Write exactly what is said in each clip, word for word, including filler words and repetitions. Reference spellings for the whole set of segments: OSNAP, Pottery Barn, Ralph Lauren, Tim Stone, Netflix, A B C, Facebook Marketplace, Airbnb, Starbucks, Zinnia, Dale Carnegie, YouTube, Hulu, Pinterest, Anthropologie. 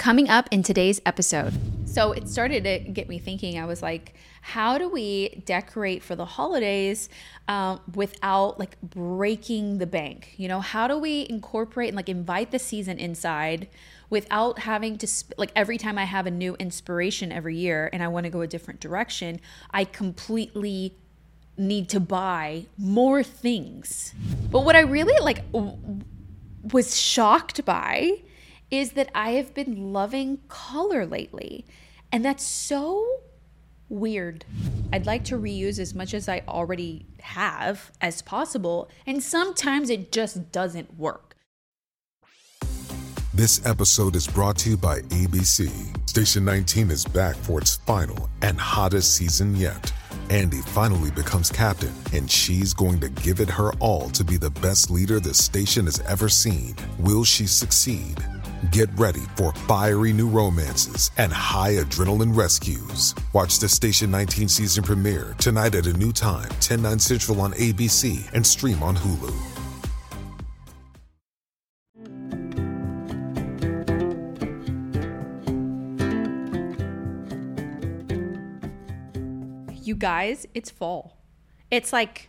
coming up in today's episode. So it started to get me thinking. I was like, how do we decorate for the holidays um, without like breaking the bank? You know, how do we incorporate and like invite the season inside without having to, sp- like every time I have a new inspiration every year and I want to go a different direction, I completely need to buy more things. But what I really like w- was shocked by is that I have been loving color lately. And that's so weird. I'd like to reuse as much as I already have as possible, and sometimes it just doesn't work. This episode is brought to you by A B C. Station nineteen is back for its final and hottest season yet. Andy finally becomes captain, and she's going to give it her all to be the best leader this station has ever seen. Will she succeed? Get ready for fiery new romances and high-adrenaline rescues. Watch the Station nineteen season premiere tonight at a new time, ten nine Central on A B C, and stream on Hulu. You guys, it's fall. It's like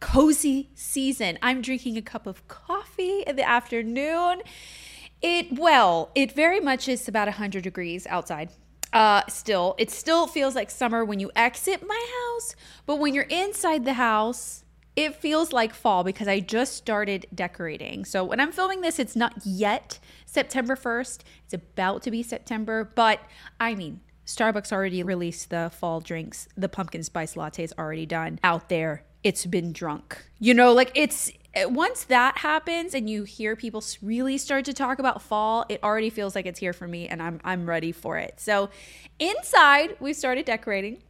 cozy season. I'm drinking a cup of coffee in the afternoon. It, well, it very much is about one hundred degrees outside. Uh, still, it still feels like summer when you exit my house, but when you're inside the house, it feels like fall because I just started decorating. So when I'm filming this, it's not yet September first. It's about to be September, but I mean, Starbucks already released the fall drinks. The pumpkin spice latte is already done out there. It's been drunk. You know, like it's... Once that happens and you hear people really start to talk about fall, it already feels like it's here for me and I'm I'm ready for it. So inside, we've started decorating.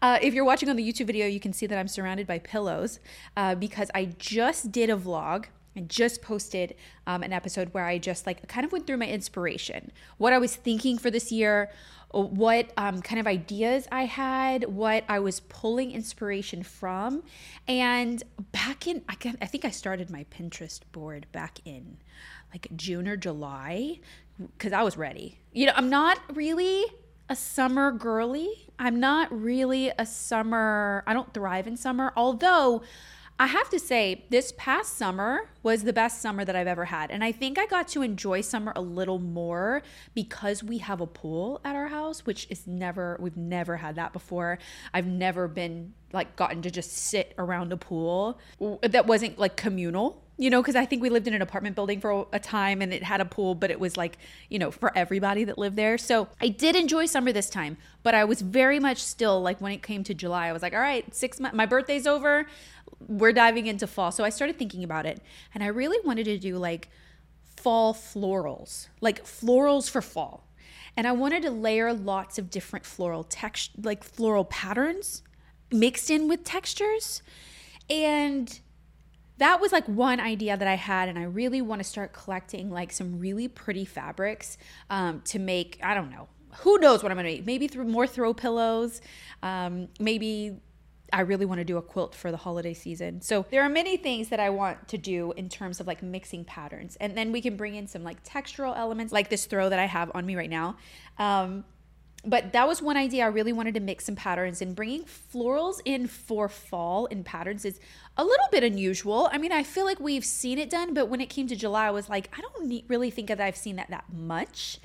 Uh, if you're watching on the YouTube video, you can see that I'm surrounded by pillows uh, because I just did a vlog. I just posted um, an episode where I just like kind of went through my inspiration, what I was thinking for this year, what um, kind of ideas I had, what I was pulling inspiration from. And back in, I, can, I think I started my Pinterest board back in like June or July because I was ready. You know, I'm not really a summer girly. I'm not really a summer, I don't thrive in summer, although I have to say, this past summer was the best summer that I've ever had. And I think I got to enjoy summer a little more because we have a pool at our house, which is never, we've never had that before. I've never been like gotten to just sit around a pool that wasn't like communal, you know, because I think we lived in an apartment building for a time and it had a pool, but it was like, you know, for everybody that lived there. So I did enjoy summer this time, but I was very much still like when it came to July, I was like, all right, six months, my birthday's over. We're diving into fall. So I started thinking about it and I really wanted to do like fall florals, like florals for fall. And I wanted to layer lots of different floral text, like floral patterns mixed in with textures. And that was like one idea that I had. And I really want to start collecting like some really pretty fabrics um, to make, I don't know, who knows what I'm going to make. Maybe through more throw pillows, um, maybe I really want to do a quilt for the holiday season. So there are many things that I want to do in terms of like mixing patterns. And then we can bring in some like textural elements like this throw that I have on me right now. Um, but that was one idea. I really wanted to mix some patterns, and bringing florals in for fall in patterns is a little bit unusual. I mean, I feel like we've seen it done, but when it came to July, I was like, I don't need, really think that I've seen that that much.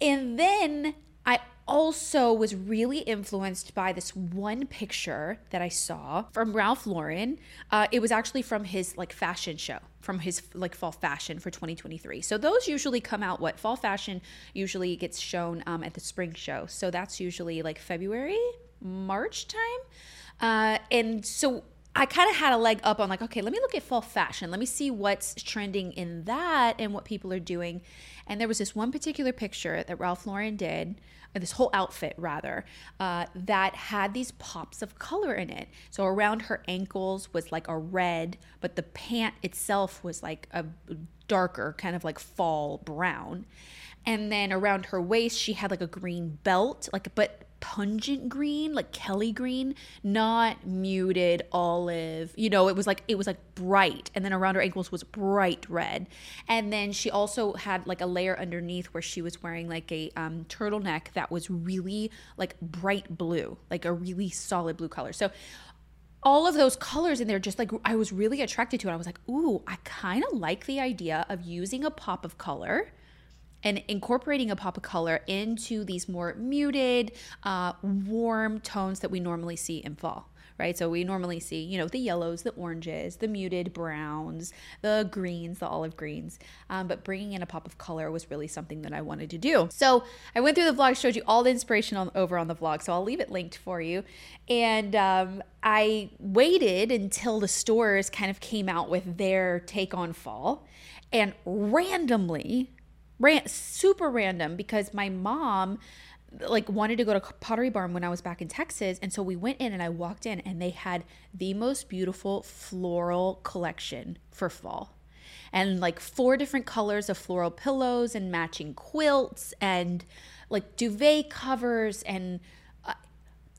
And then I also was really influenced by this one picture that I saw from Ralph Lauren. Uh, it was actually from his like fashion show, from his like fall fashion for twenty twenty-three. So those usually come out, what fall fashion usually gets shown um, at the spring show. So that's usually like February, March time. Uh, and so I kind of had a leg up on like, okay, let me look at fall fashion. Let me see what's trending in that and what people are doing. And there was this one particular picture that Ralph Lauren did, or this whole outfit rather, uh, that had these pops of color in it. So around her ankles was like a red, but the pant itself was like a darker kind of like fall brown. And then around her waist, she had like a green belt, like, but pungent green, like Kelly green, not muted olive. You know, it was like, it was like bright. And then around her ankles was bright red. And then she also had like a layer underneath where she was wearing like a um, turtleneck that was really like bright blue, like a really solid blue color. So all of those colors in there, just like, I was really attracted to it. I was like, ooh, I kind of like the idea of using a pop of color and incorporating a pop of color into these more muted, uh, warm tones that we normally see in fall, right? So we normally see, you know, the yellows, the oranges, the muted browns, the greens, the olive greens. Um, but bringing in a pop of color was really something that I wanted to do. So I went through the vlog, showed you all the inspiration on, over on the vlog. So I'll leave it linked for you. And um, I waited until the stores kind of came out with their take on fall, and randomly, Ran, super random, because my mom like wanted to go to Pottery Barn when I was back in Texas, and so we went in and I walked in and they had the most beautiful floral collection for fall, and like four different colors of floral pillows and matching quilts and like duvet covers, and uh,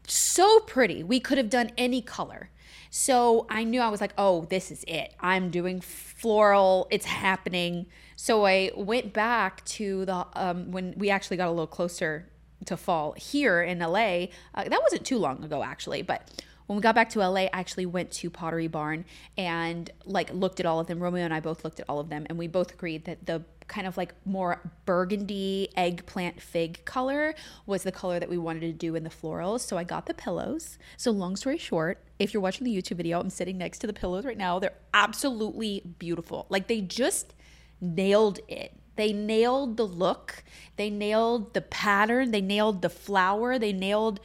so pretty. We could have done any color. So I knew, I was like, oh, this is it. I'm doing floral. It's happening. So I went back to the, um, when we actually got a little closer to fall here in L A. Uh, that wasn't too long ago, actually. But when we got back to L A, I actually went to Pottery Barn and like looked at all of them. Romeo and I both looked at all of them, and we both agreed that the kind of like more burgundy eggplant fig color was the color that we wanted to do in the florals. So I got the pillows. So long story short, if you're watching the YouTube video, I'm sitting next to the pillows right now. They're absolutely beautiful. Like, they just nailed it. They nailed the look. They nailed the pattern. They nailed the flower. They nailed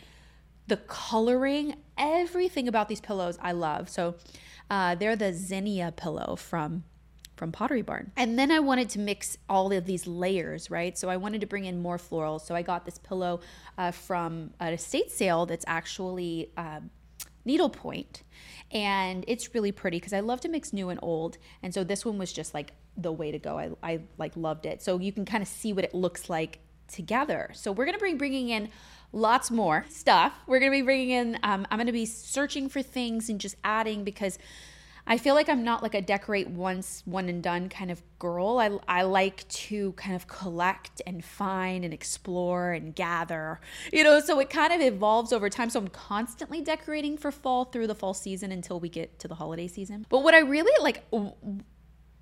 the coloring. Everything about these pillows I love. So uh, they're the Zinnia pillow from from Pottery Barn. And then I wanted to mix all of these layers, right? So I wanted to bring in more florals. So I got this pillow uh, from an estate sale that's actually um, needlepoint. And it's really pretty because I love to mix new and old. And so this one was just like the way to go. I, I like loved it. So you can kind of see what it looks like together. So we're going to be bringing in lots more stuff. We're going to be bringing in, um, I'm going to be searching for things and just adding, because I feel like I'm not like a decorate once, one and done kind of girl. I, I like to kind of collect and find and explore and gather, you know, so it kind of evolves over time. So I'm constantly decorating for fall through the fall season until we get to the holiday season. But what I really like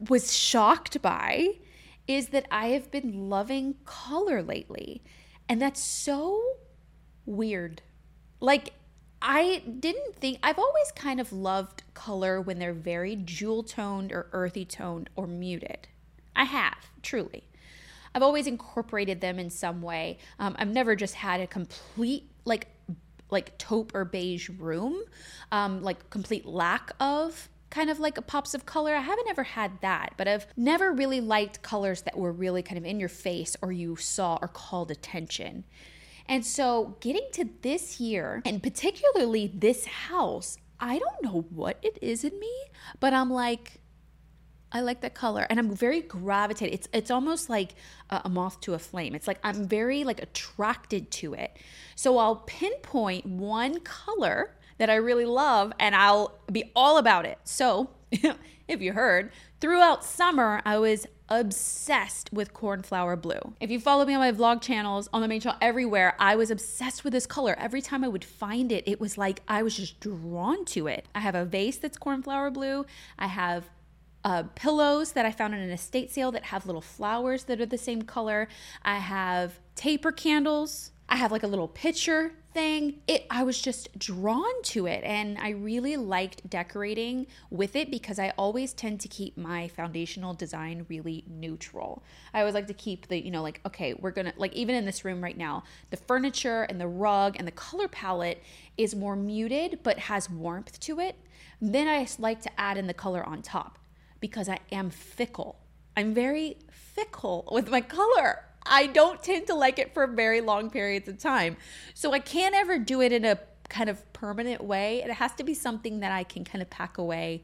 was shocked by is that I have been loving color lately. And that's so weird. Like, I didn't think, I've always kind of loved color when they're very jewel toned or earthy toned or muted. I have, truly. I've always incorporated them in some way. Um, I've never just had a complete like like taupe or beige room, um, like complete lack of kind of like a pops of color. I haven't ever had that, but I've never really liked colors that were really kind of in your face or you saw or called attention. And so getting to this year, and particularly this house, I don't know what it is in me, but I'm like, I like that color. And I'm very gravitated. It's it's almost like a, a moth to a flame. It's like I'm very like attracted to it. So I'll pinpoint one color that I really love and I'll be all about it. So if you heard, throughout summer, I was obsessed with cornflower blue. If you follow me on my vlog channels, on the main channel, everywhere, I was obsessed with this color. Every time I would find it, it was like I was just drawn to it. I have a vase that's cornflower blue. I have uh, pillows that I found in an estate sale that have little flowers that are the same color. I have taper candles. I have like a little picture thing. It, I was just drawn to it, and I really liked decorating with it because I always tend to keep my foundational design really neutral. I always like to keep the, you know, like, okay, we're gonna, like even in this room right now, the furniture and the rug and the color palette is more muted but has warmth to it. Then I like to add in the color on top because I am fickle. I'm very fickle with my color. I don't tend to like it for very long periods of time. So I can't ever do it in a kind of permanent way. It has to be something that I can kind of pack away,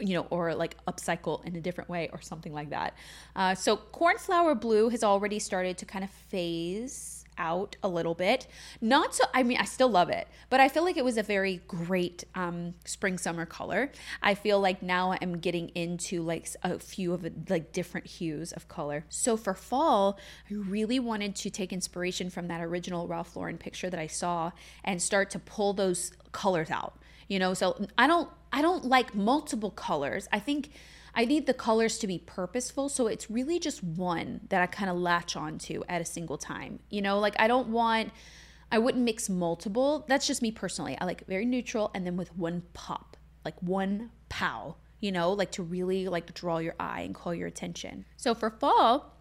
you know, or like upcycle in a different way or something like that. Uh, so cornflower blue has already started to kind of phase out a little bit. Not so, I mean, I still love it, but I feel like it was a very great um, spring summer color. I feel like now I'm getting into like a few of like different hues of color. So for fall, I really wanted to take inspiration from that original Ralph Lauren picture that I saw and start to pull those colors out. You know, so I don't, I don't like multiple colors. I think I need the colors to be purposeful. So it's really just one that I kind of latch onto at a single time. You know, like I don't want, I wouldn't mix multiple. That's just me personally. I like very neutral and then with one pop, like one pow, you know, like to really like draw your eye and call your attention. So for fall,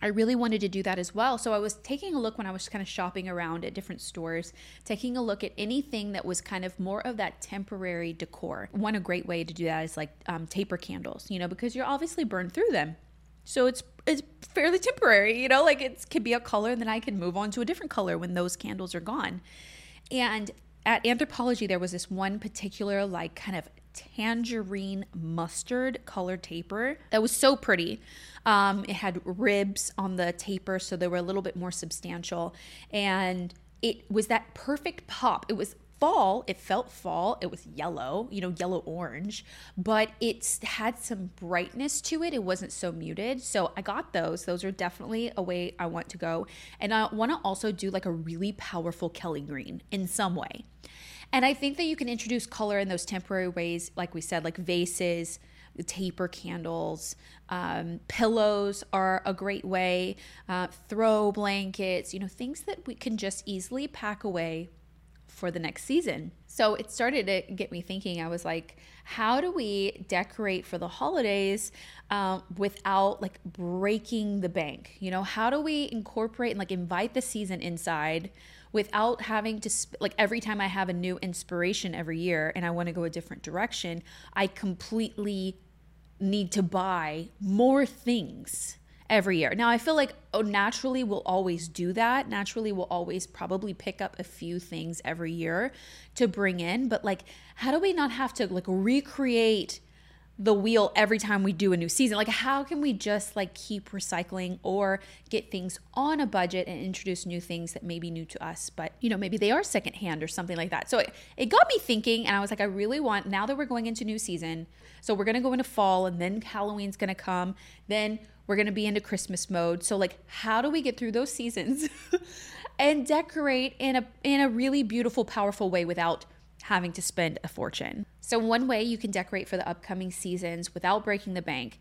I really wanted to do that as well. So I was taking a look when I was kind of shopping around at different stores, taking a look at anything that was kind of more of that temporary decor. One, a great way to do that is like um, taper candles, you know, because you're obviously burned through them. So it's it's fairly temporary, you know, like it could be a color and then I can move on to a different color when those candles are gone. And at Anthropologie, there was this one particular like kind of tangerine mustard colored taper that was so pretty. Um, it had ribs on the taper, so they were a little bit more substantial. And it was that perfect pop. It was fall. It felt fall. It was yellow, you know, yellow orange, but it had some brightness to it. It wasn't so muted. So I got those. Those are definitely a way I want to go. And I want to also do like a really powerful Kelly green in some way. And I think that you can introduce color in those temporary ways, like we said, like vases, taper candles, um, pillows are a great way, uh, throw blankets, you know, things that we can just easily pack away for the next season. So it started to get me thinking. I was like, how do we decorate for the holidays um, without like breaking the bank? You know, how do we incorporate and like invite the season inside without having to sp- like every time I have a new inspiration every year and I want to go a different direction, I completely need to buy more things every year. Now I feel like oh, naturally we'll always do that. Naturally we'll always probably pick up a few things every year to bring in, but like how do we not have to like recreate the wheel every time we do a new season? Like how can we just like keep recycling or get things on a budget and introduce new things that may be new to us, but you know, maybe they are secondhand or something like that. So it, it got me thinking and I was like, I really want, now that we're going into new season, so we're going to go into fall and then Halloween's going to come, then we're going to be into Christmas mode. So like, how do we get through those seasons and decorate in a, in a really beautiful, powerful way without having to spend a fortune? So one way you can decorate for the upcoming seasons without breaking the bank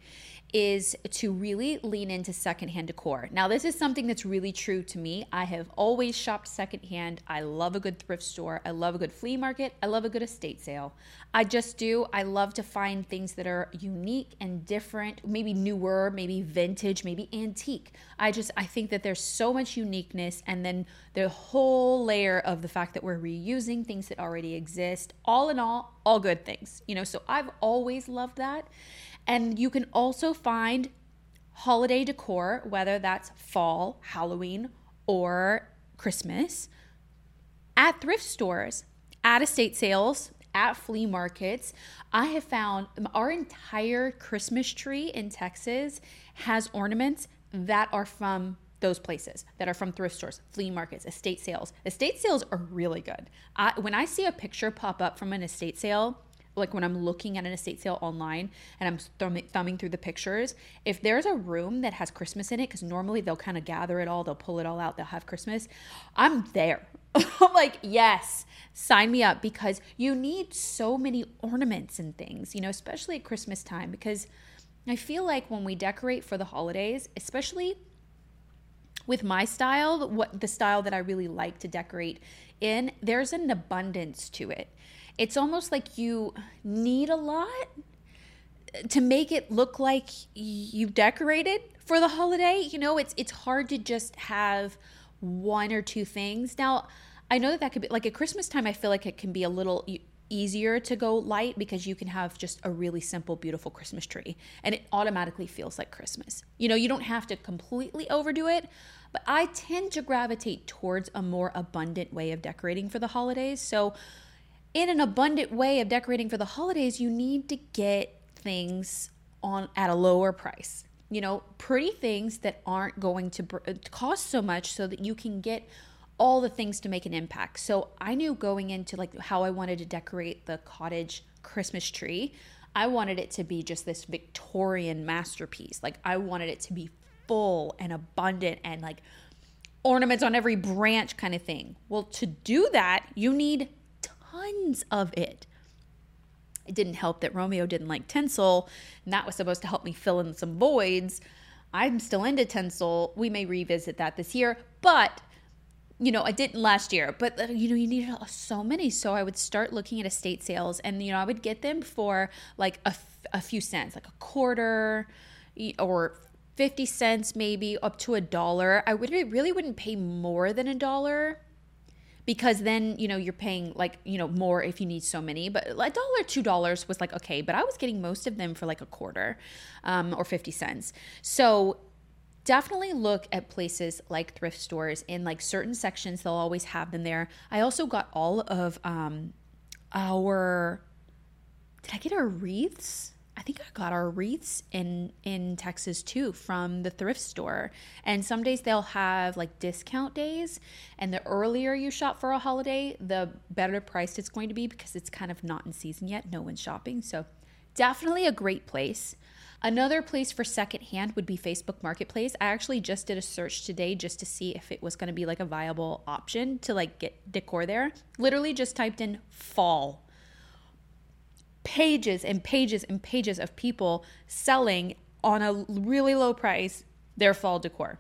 is to really lean into secondhand decor. Now, this is something that's really true to me. I have always shopped secondhand. I love a good thrift store. I love a good flea market. I love a good estate sale. I just do. I love to find things that are unique and different, maybe newer, maybe vintage, maybe antique. I just, I think that there's so much uniqueness, and then the whole layer of the fact that we're reusing things that already exist. All in all, all good things, you know, so I've always loved that. And you can also find holiday decor, whether that's fall, Halloween, or Christmas, at thrift stores, at estate sales, at flea markets. I have found our entire Christmas tree in Texas has ornaments that are from those places, that are from thrift stores, flea markets, estate sales. Estate sales are really good. I, when I see a picture pop up from an estate sale, like when I'm looking at an estate sale online and I'm thumbing, thumbing through the pictures, if there's a room that has Christmas in it, because normally they'll kind of gather it all, they'll pull it all out, they'll have Christmas, I'm there. I'm like, yes, sign me up, because you need so many ornaments and things, you know, especially at Christmas time, because I feel like when we decorate for the holidays, especially with my style, what the style that I really like to decorate in, there's an abundance to it. It's almost like you need a lot to make it look like you decorated for the holiday. You know, it's it's hard to just have one or two things. Now, I know that that could be, like at Christmas time, I feel like it can be a little easier to go light because you can have just a really simple, beautiful Christmas tree and it automatically feels like Christmas. You know, you don't have to completely overdo it, but I tend to gravitate towards a more abundant way of decorating for the holidays. So in an abundant way of decorating for the holidays, you need to get things on at a lower price. you know, pretty things that aren't going to cost so much so that you can get all the things to make an impact. So I knew going into like how I wanted to decorate the cottage Christmas tree, I wanted it to be just this Victorian masterpiece. Like I wanted it to be full and abundant and like ornaments on every branch kind of thing. Well, to do that, you need tons of it. It didn't help that Romeo didn't like tinsel, and that was supposed to help me fill in some voids. I'm still into tinsel. We may revisit that this year, but you know, I didn't last year, but you know, you needed so many. So I would start looking at estate sales, and you know, I would get them for like a, f- a few cents, like a quarter or fifty cents, maybe up to a dollar. I would really wouldn't pay more than a dollar, because then, you know, you're paying like, you know, more if you need so many, but a dollar, two dollars was like, okay, but I was getting most of them for like a quarter um, or fifty cents. So definitely look at places like thrift stores. In like certain sections, they'll always have them there. I also got all of um, our, did I get our wreaths? I think I got our wreaths in, in Texas too from the thrift store. And some days they'll have like discount days. And the earlier you shop for a holiday, the better priced it's going to be because it's kind of not in season yet. No one's shopping. So definitely a great place. Another place for secondhand would be Facebook Marketplace. I actually just did a search today just to see if it was going to be like a viable option to like get decor there. Literally just typed in fall. Pages and pages and pages of people selling on a really low price their fall decor.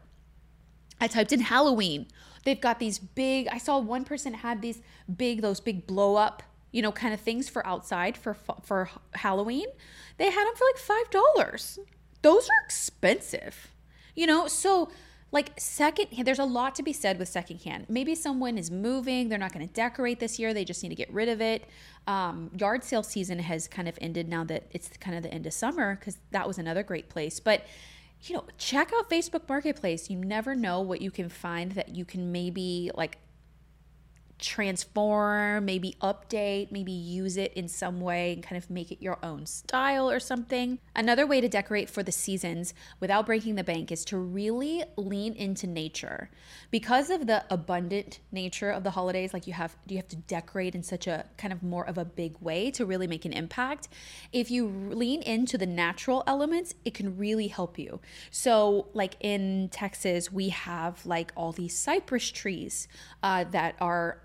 I typed in Halloween. They've got these big, I saw one person had these big, those big blow up, you know, kind of things for outside for for Halloween. They had them for like five dollars. Those are expensive, you know? So like secondhand, there's a lot to be said with secondhand. Maybe someone is moving, they're not gonna decorate this year, they just need to get rid of it. Um, yard sale season has kind of ended now that it's kind of the end of summer, because that was another great place. But you know, check out Facebook Marketplace. You never know what you can find that you can maybe like transform, maybe update, maybe use it in some way and kind of make it your own style or something. Another way to decorate for the seasons without breaking the bank is to really lean into nature. Because of the abundant nature of the holidays, like you have you have to decorate in such a kind of more of a big way to really make an impact. If you lean into the natural elements, it can really help you. So like in Texas, we have like all these cypress trees uh, that are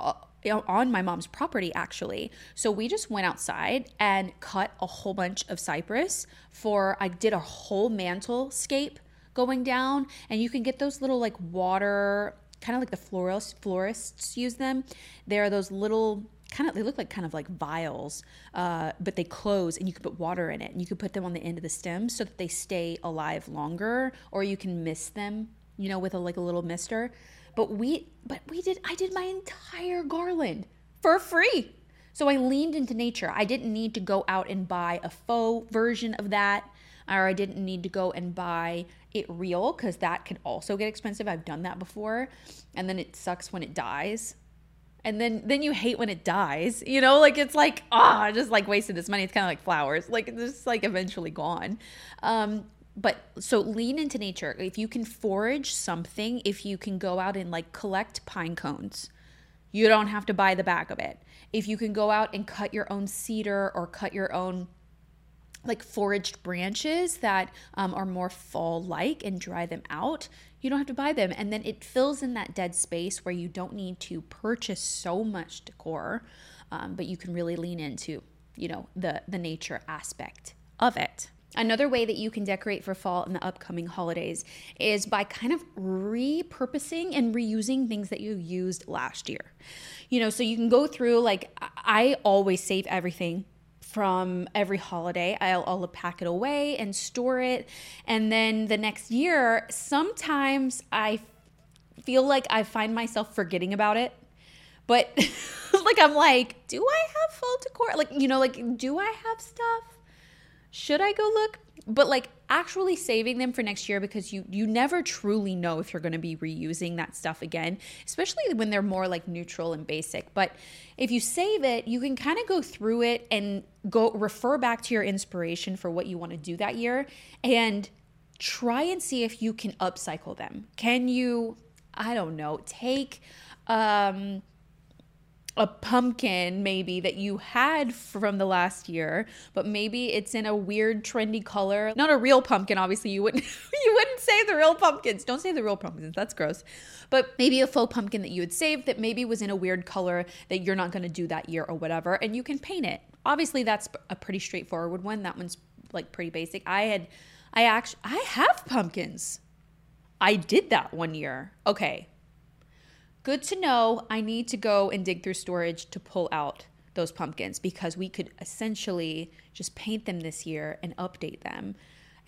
on my mom's property actually. So we just went outside and cut a whole bunch of cypress for, I did a whole mantlescape going down, and you can get those little like water, kind of like the florist, florists use them. They are those little kind of, they look like kind of like vials, uh, but they close and you can put water in it, and you can put them on the end of the stem so that they stay alive longer, or you can mist them, you know, with a, like a little mister. But we, but we did, I did my entire garland for free. So I leaned into nature. I didn't need to go out and buy a faux version of that, or I didn't need to go and buy it real, because that can also get expensive. I've done that before. And then it sucks when it dies. And then, then you hate when it dies, you know, like it's like, ah, oh, I just like wasted this money. It's kind of like flowers, like it's just like eventually gone. Um, But so lean into nature. If you can forage something, if you can go out and like collect pine cones, you don't have to buy the bag of it. If you can go out and cut your own cedar or cut your own like foraged branches that um, are more fall-like and dry them out, you don't have to buy them. And then it fills in that dead space where you don't need to purchase so much decor, um, but you can really lean into, you know, the, the nature aspect of it. Another way that you can decorate for fall and the upcoming holidays is by kind of repurposing and reusing things that you used last year. You know, so you can go through, like I always save everything from every holiday. I'll, I'll pack it away and store it. And then the next year, sometimes I feel like I find myself forgetting about it. But like, I'm like, do I have fall decor? Like, you know, like, do I have stuff? Should I go look? But like actually saving them for next year, because you you never truly know if you're going to be reusing that stuff again, especially when they're more like neutral and basic. But if you save it, you can kind of go through it and go refer back to your inspiration for what you want to do that year and try and see if you can upcycle them. Can you, I don't know, take um, a pumpkin maybe that you had from the last year, but maybe it's in a weird trendy color. Not a real pumpkin, obviously. You wouldn't you wouldn't save the real pumpkins. Don't save the real pumpkins, that's gross. But maybe a faux pumpkin that you had saved that maybe was in a weird color that you're not gonna do that year or whatever, and you can paint it. Obviously that's a pretty straightforward one. That one's like pretty basic. I had, I actually, I have pumpkins. I did that one year. Okay. Good to know. I need to go and dig through storage to pull out those pumpkins, because we could essentially just paint them this year and update them,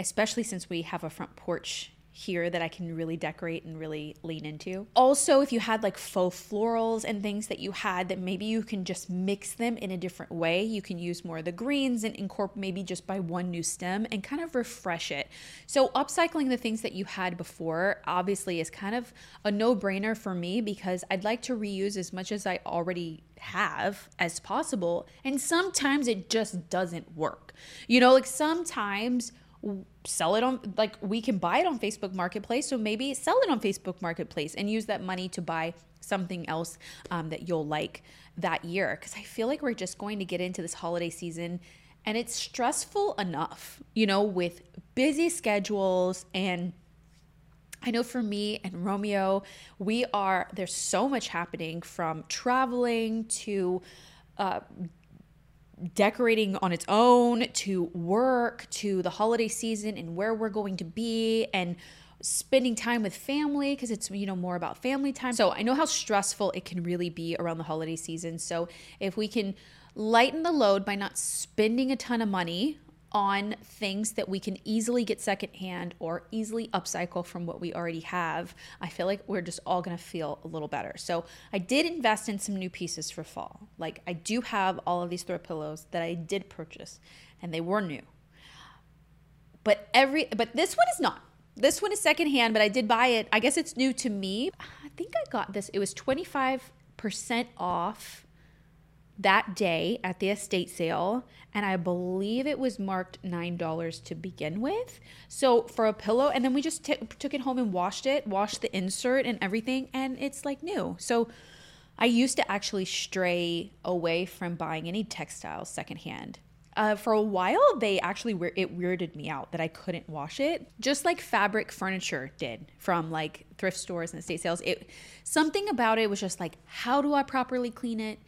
especially since we have a front porch here that I can really decorate and really lean into. Also, if you had like faux florals and things that you had, that maybe you can just mix them in a different way. You can use more of the greens and incorporate maybe just by one new stem and kind of refresh it. So upcycling the things that you had before obviously is kind of a no-brainer for me, because I'd like to reuse as much as I already have as possible. And sometimes it just doesn't work. You know, like sometimes sell it on, like we can buy it on Facebook Marketplace. So maybe sell it on Facebook Marketplace and use that money to buy something else um, that you'll like that year. Because I feel like we're just going to get into this holiday season and it's stressful enough, you know, with busy schedules. And I know for me and Romeo, we are, there's so much happening, from traveling to uh, decorating on its own, to work, to the holiday season and where we're going to be, and spending time with family, because it's, you know, more about family time. So I know how stressful it can really be around the holiday season. So if we can lighten the load by not spending a ton of money on things that we can easily get secondhand or easily upcycle from what we already have, I feel like we're just all gonna feel a little better. So I did invest in some new pieces for fall. Like I do have all of these throw pillows that I did purchase and they were new. But every, but this one is not. This one is secondhand, but I did buy it. I guess it's new to me. I think I got this, it was twenty-five percent off that day at the estate sale, and I believe it was marked nine dollars to begin with. So for a pillow, and then we just t- took it home and washed it, washed the insert and everything, and it's like new. So I used to actually stray away from buying any textiles secondhand. Uh, for a while, they actually, we- it weirded me out that I couldn't wash it. Just like fabric furniture did from like thrift stores and estate sales. It, something about it was just like, how do I properly clean it?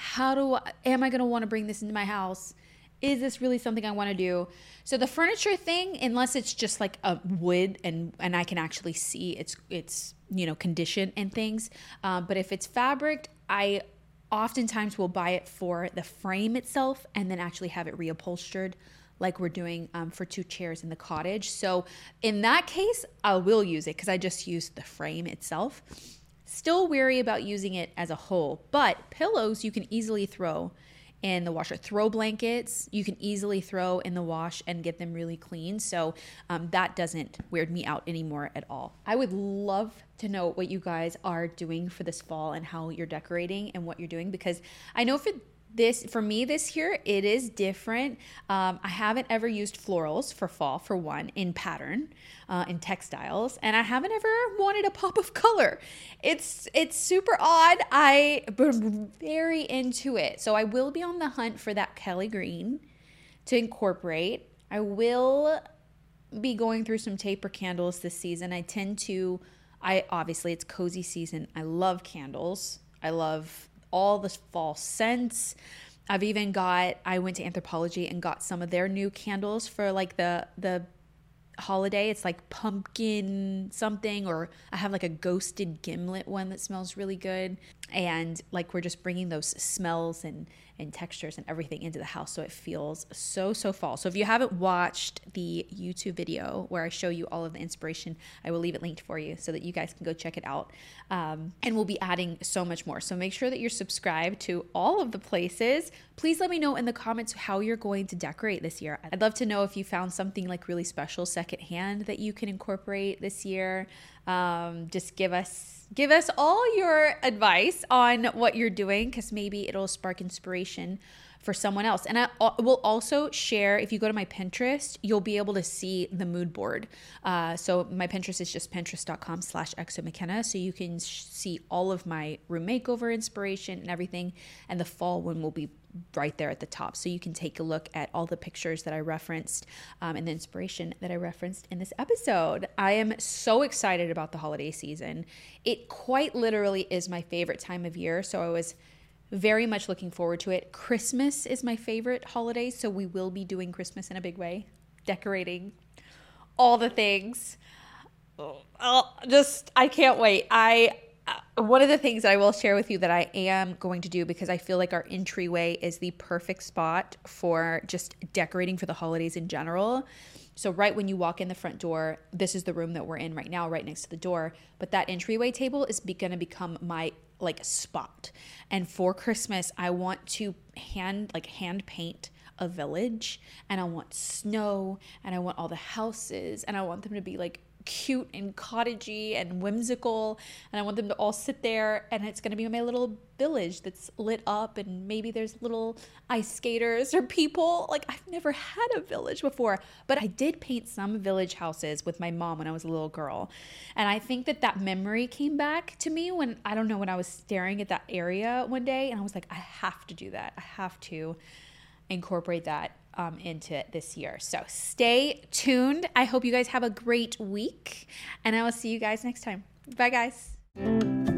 How do I, am I going to want to bring this into my house? Is this really something I want to do? So the furniture thing, unless it's just like a wood and, and I can actually see its, its, you know, condition and things. Uh, but if it's fabric, I oftentimes will buy it for the frame itself and then actually have it reupholstered, like we're doing um, for two chairs in the cottage. So in that case, I will use it because I just used the frame itself. Still wary about using it as a whole, but pillows you can easily throw in the washer. Throw blankets you can easily throw in the wash and get them really clean. So um, that doesn't weird me out anymore at all. I would love to know what you guys are doing for this fall and how you're decorating and what you're doing, because I know for this, for me this year, it is different. Um, I haven't ever used florals for fall, for one, in pattern, uh, in textiles, and I haven't ever wanted a pop of color. It's it's super odd. I am very into it. So I will be on the hunt for that Kelly green to incorporate. I will be going through some taper candles this season. I tend to, I obviously, it's cozy season. I love candles. I love all the fall scents. I've even got, I went to Anthropologie and got some of their new candles for like the the holiday. It's like pumpkin something, or I have like a ghosted gimlet one that smells really good. And like we're just bringing those smells and and textures and everything into the house, so it feels so so fall. So if you haven't watched the YouTube video where I show you all of the inspiration, I will leave it linked for you so that you guys can go check it out. Um, and we'll be adding so much more, so make sure that you're subscribed to all of the places. Please let me know in the comments how you're going to decorate this year. I'd love to know if you found something like really special secondhand that you can incorporate this year. Um, just give us give us all your advice on what you're doing, because maybe it'll spark inspiration for someone else. And I will also share, if you go to my Pinterest, you'll be able to see the mood board. Uh, so my Pinterest is just pinterest dot com slash exomckenna. So you can see all of my room makeover inspiration and everything. And the fall one will be right there at the top. So you can take a look at all the pictures that I referenced um, and the inspiration that I referenced in this episode. I am so excited about the holiday season. It quite literally is my favorite time of year. So I was very much looking forward to it. Christmas is my favorite holiday. So we will be doing Christmas in a big way, decorating all the things. Oh, oh, just, I can't wait. I One of the things that I will share with you that I am going to do, because I feel like our entryway is the perfect spot for just decorating for the holidays in general. So right when you walk in the front door, this is the room that we're in right now, right next to the door. But that entryway table is be- going to become my like spot. And for Christmas, I want to hand like hand paint a village, and I want snow, and I want all the houses, and I want them to be like cute and cottagey and whimsical, and I want them to all sit there, and it's going to be my little village that's lit up, and maybe there's little ice skaters or people. Like, I've never had a village before, but I did paint some village houses with my mom when I was a little girl, and I think that that memory came back to me when, I don't know, when I was staring at that area one day, and I was like, I have to do that. I have to incorporate that Um, into it this year. So stay tuned. I hope you guys have a great week, and I will see you guys next time. Bye, guys.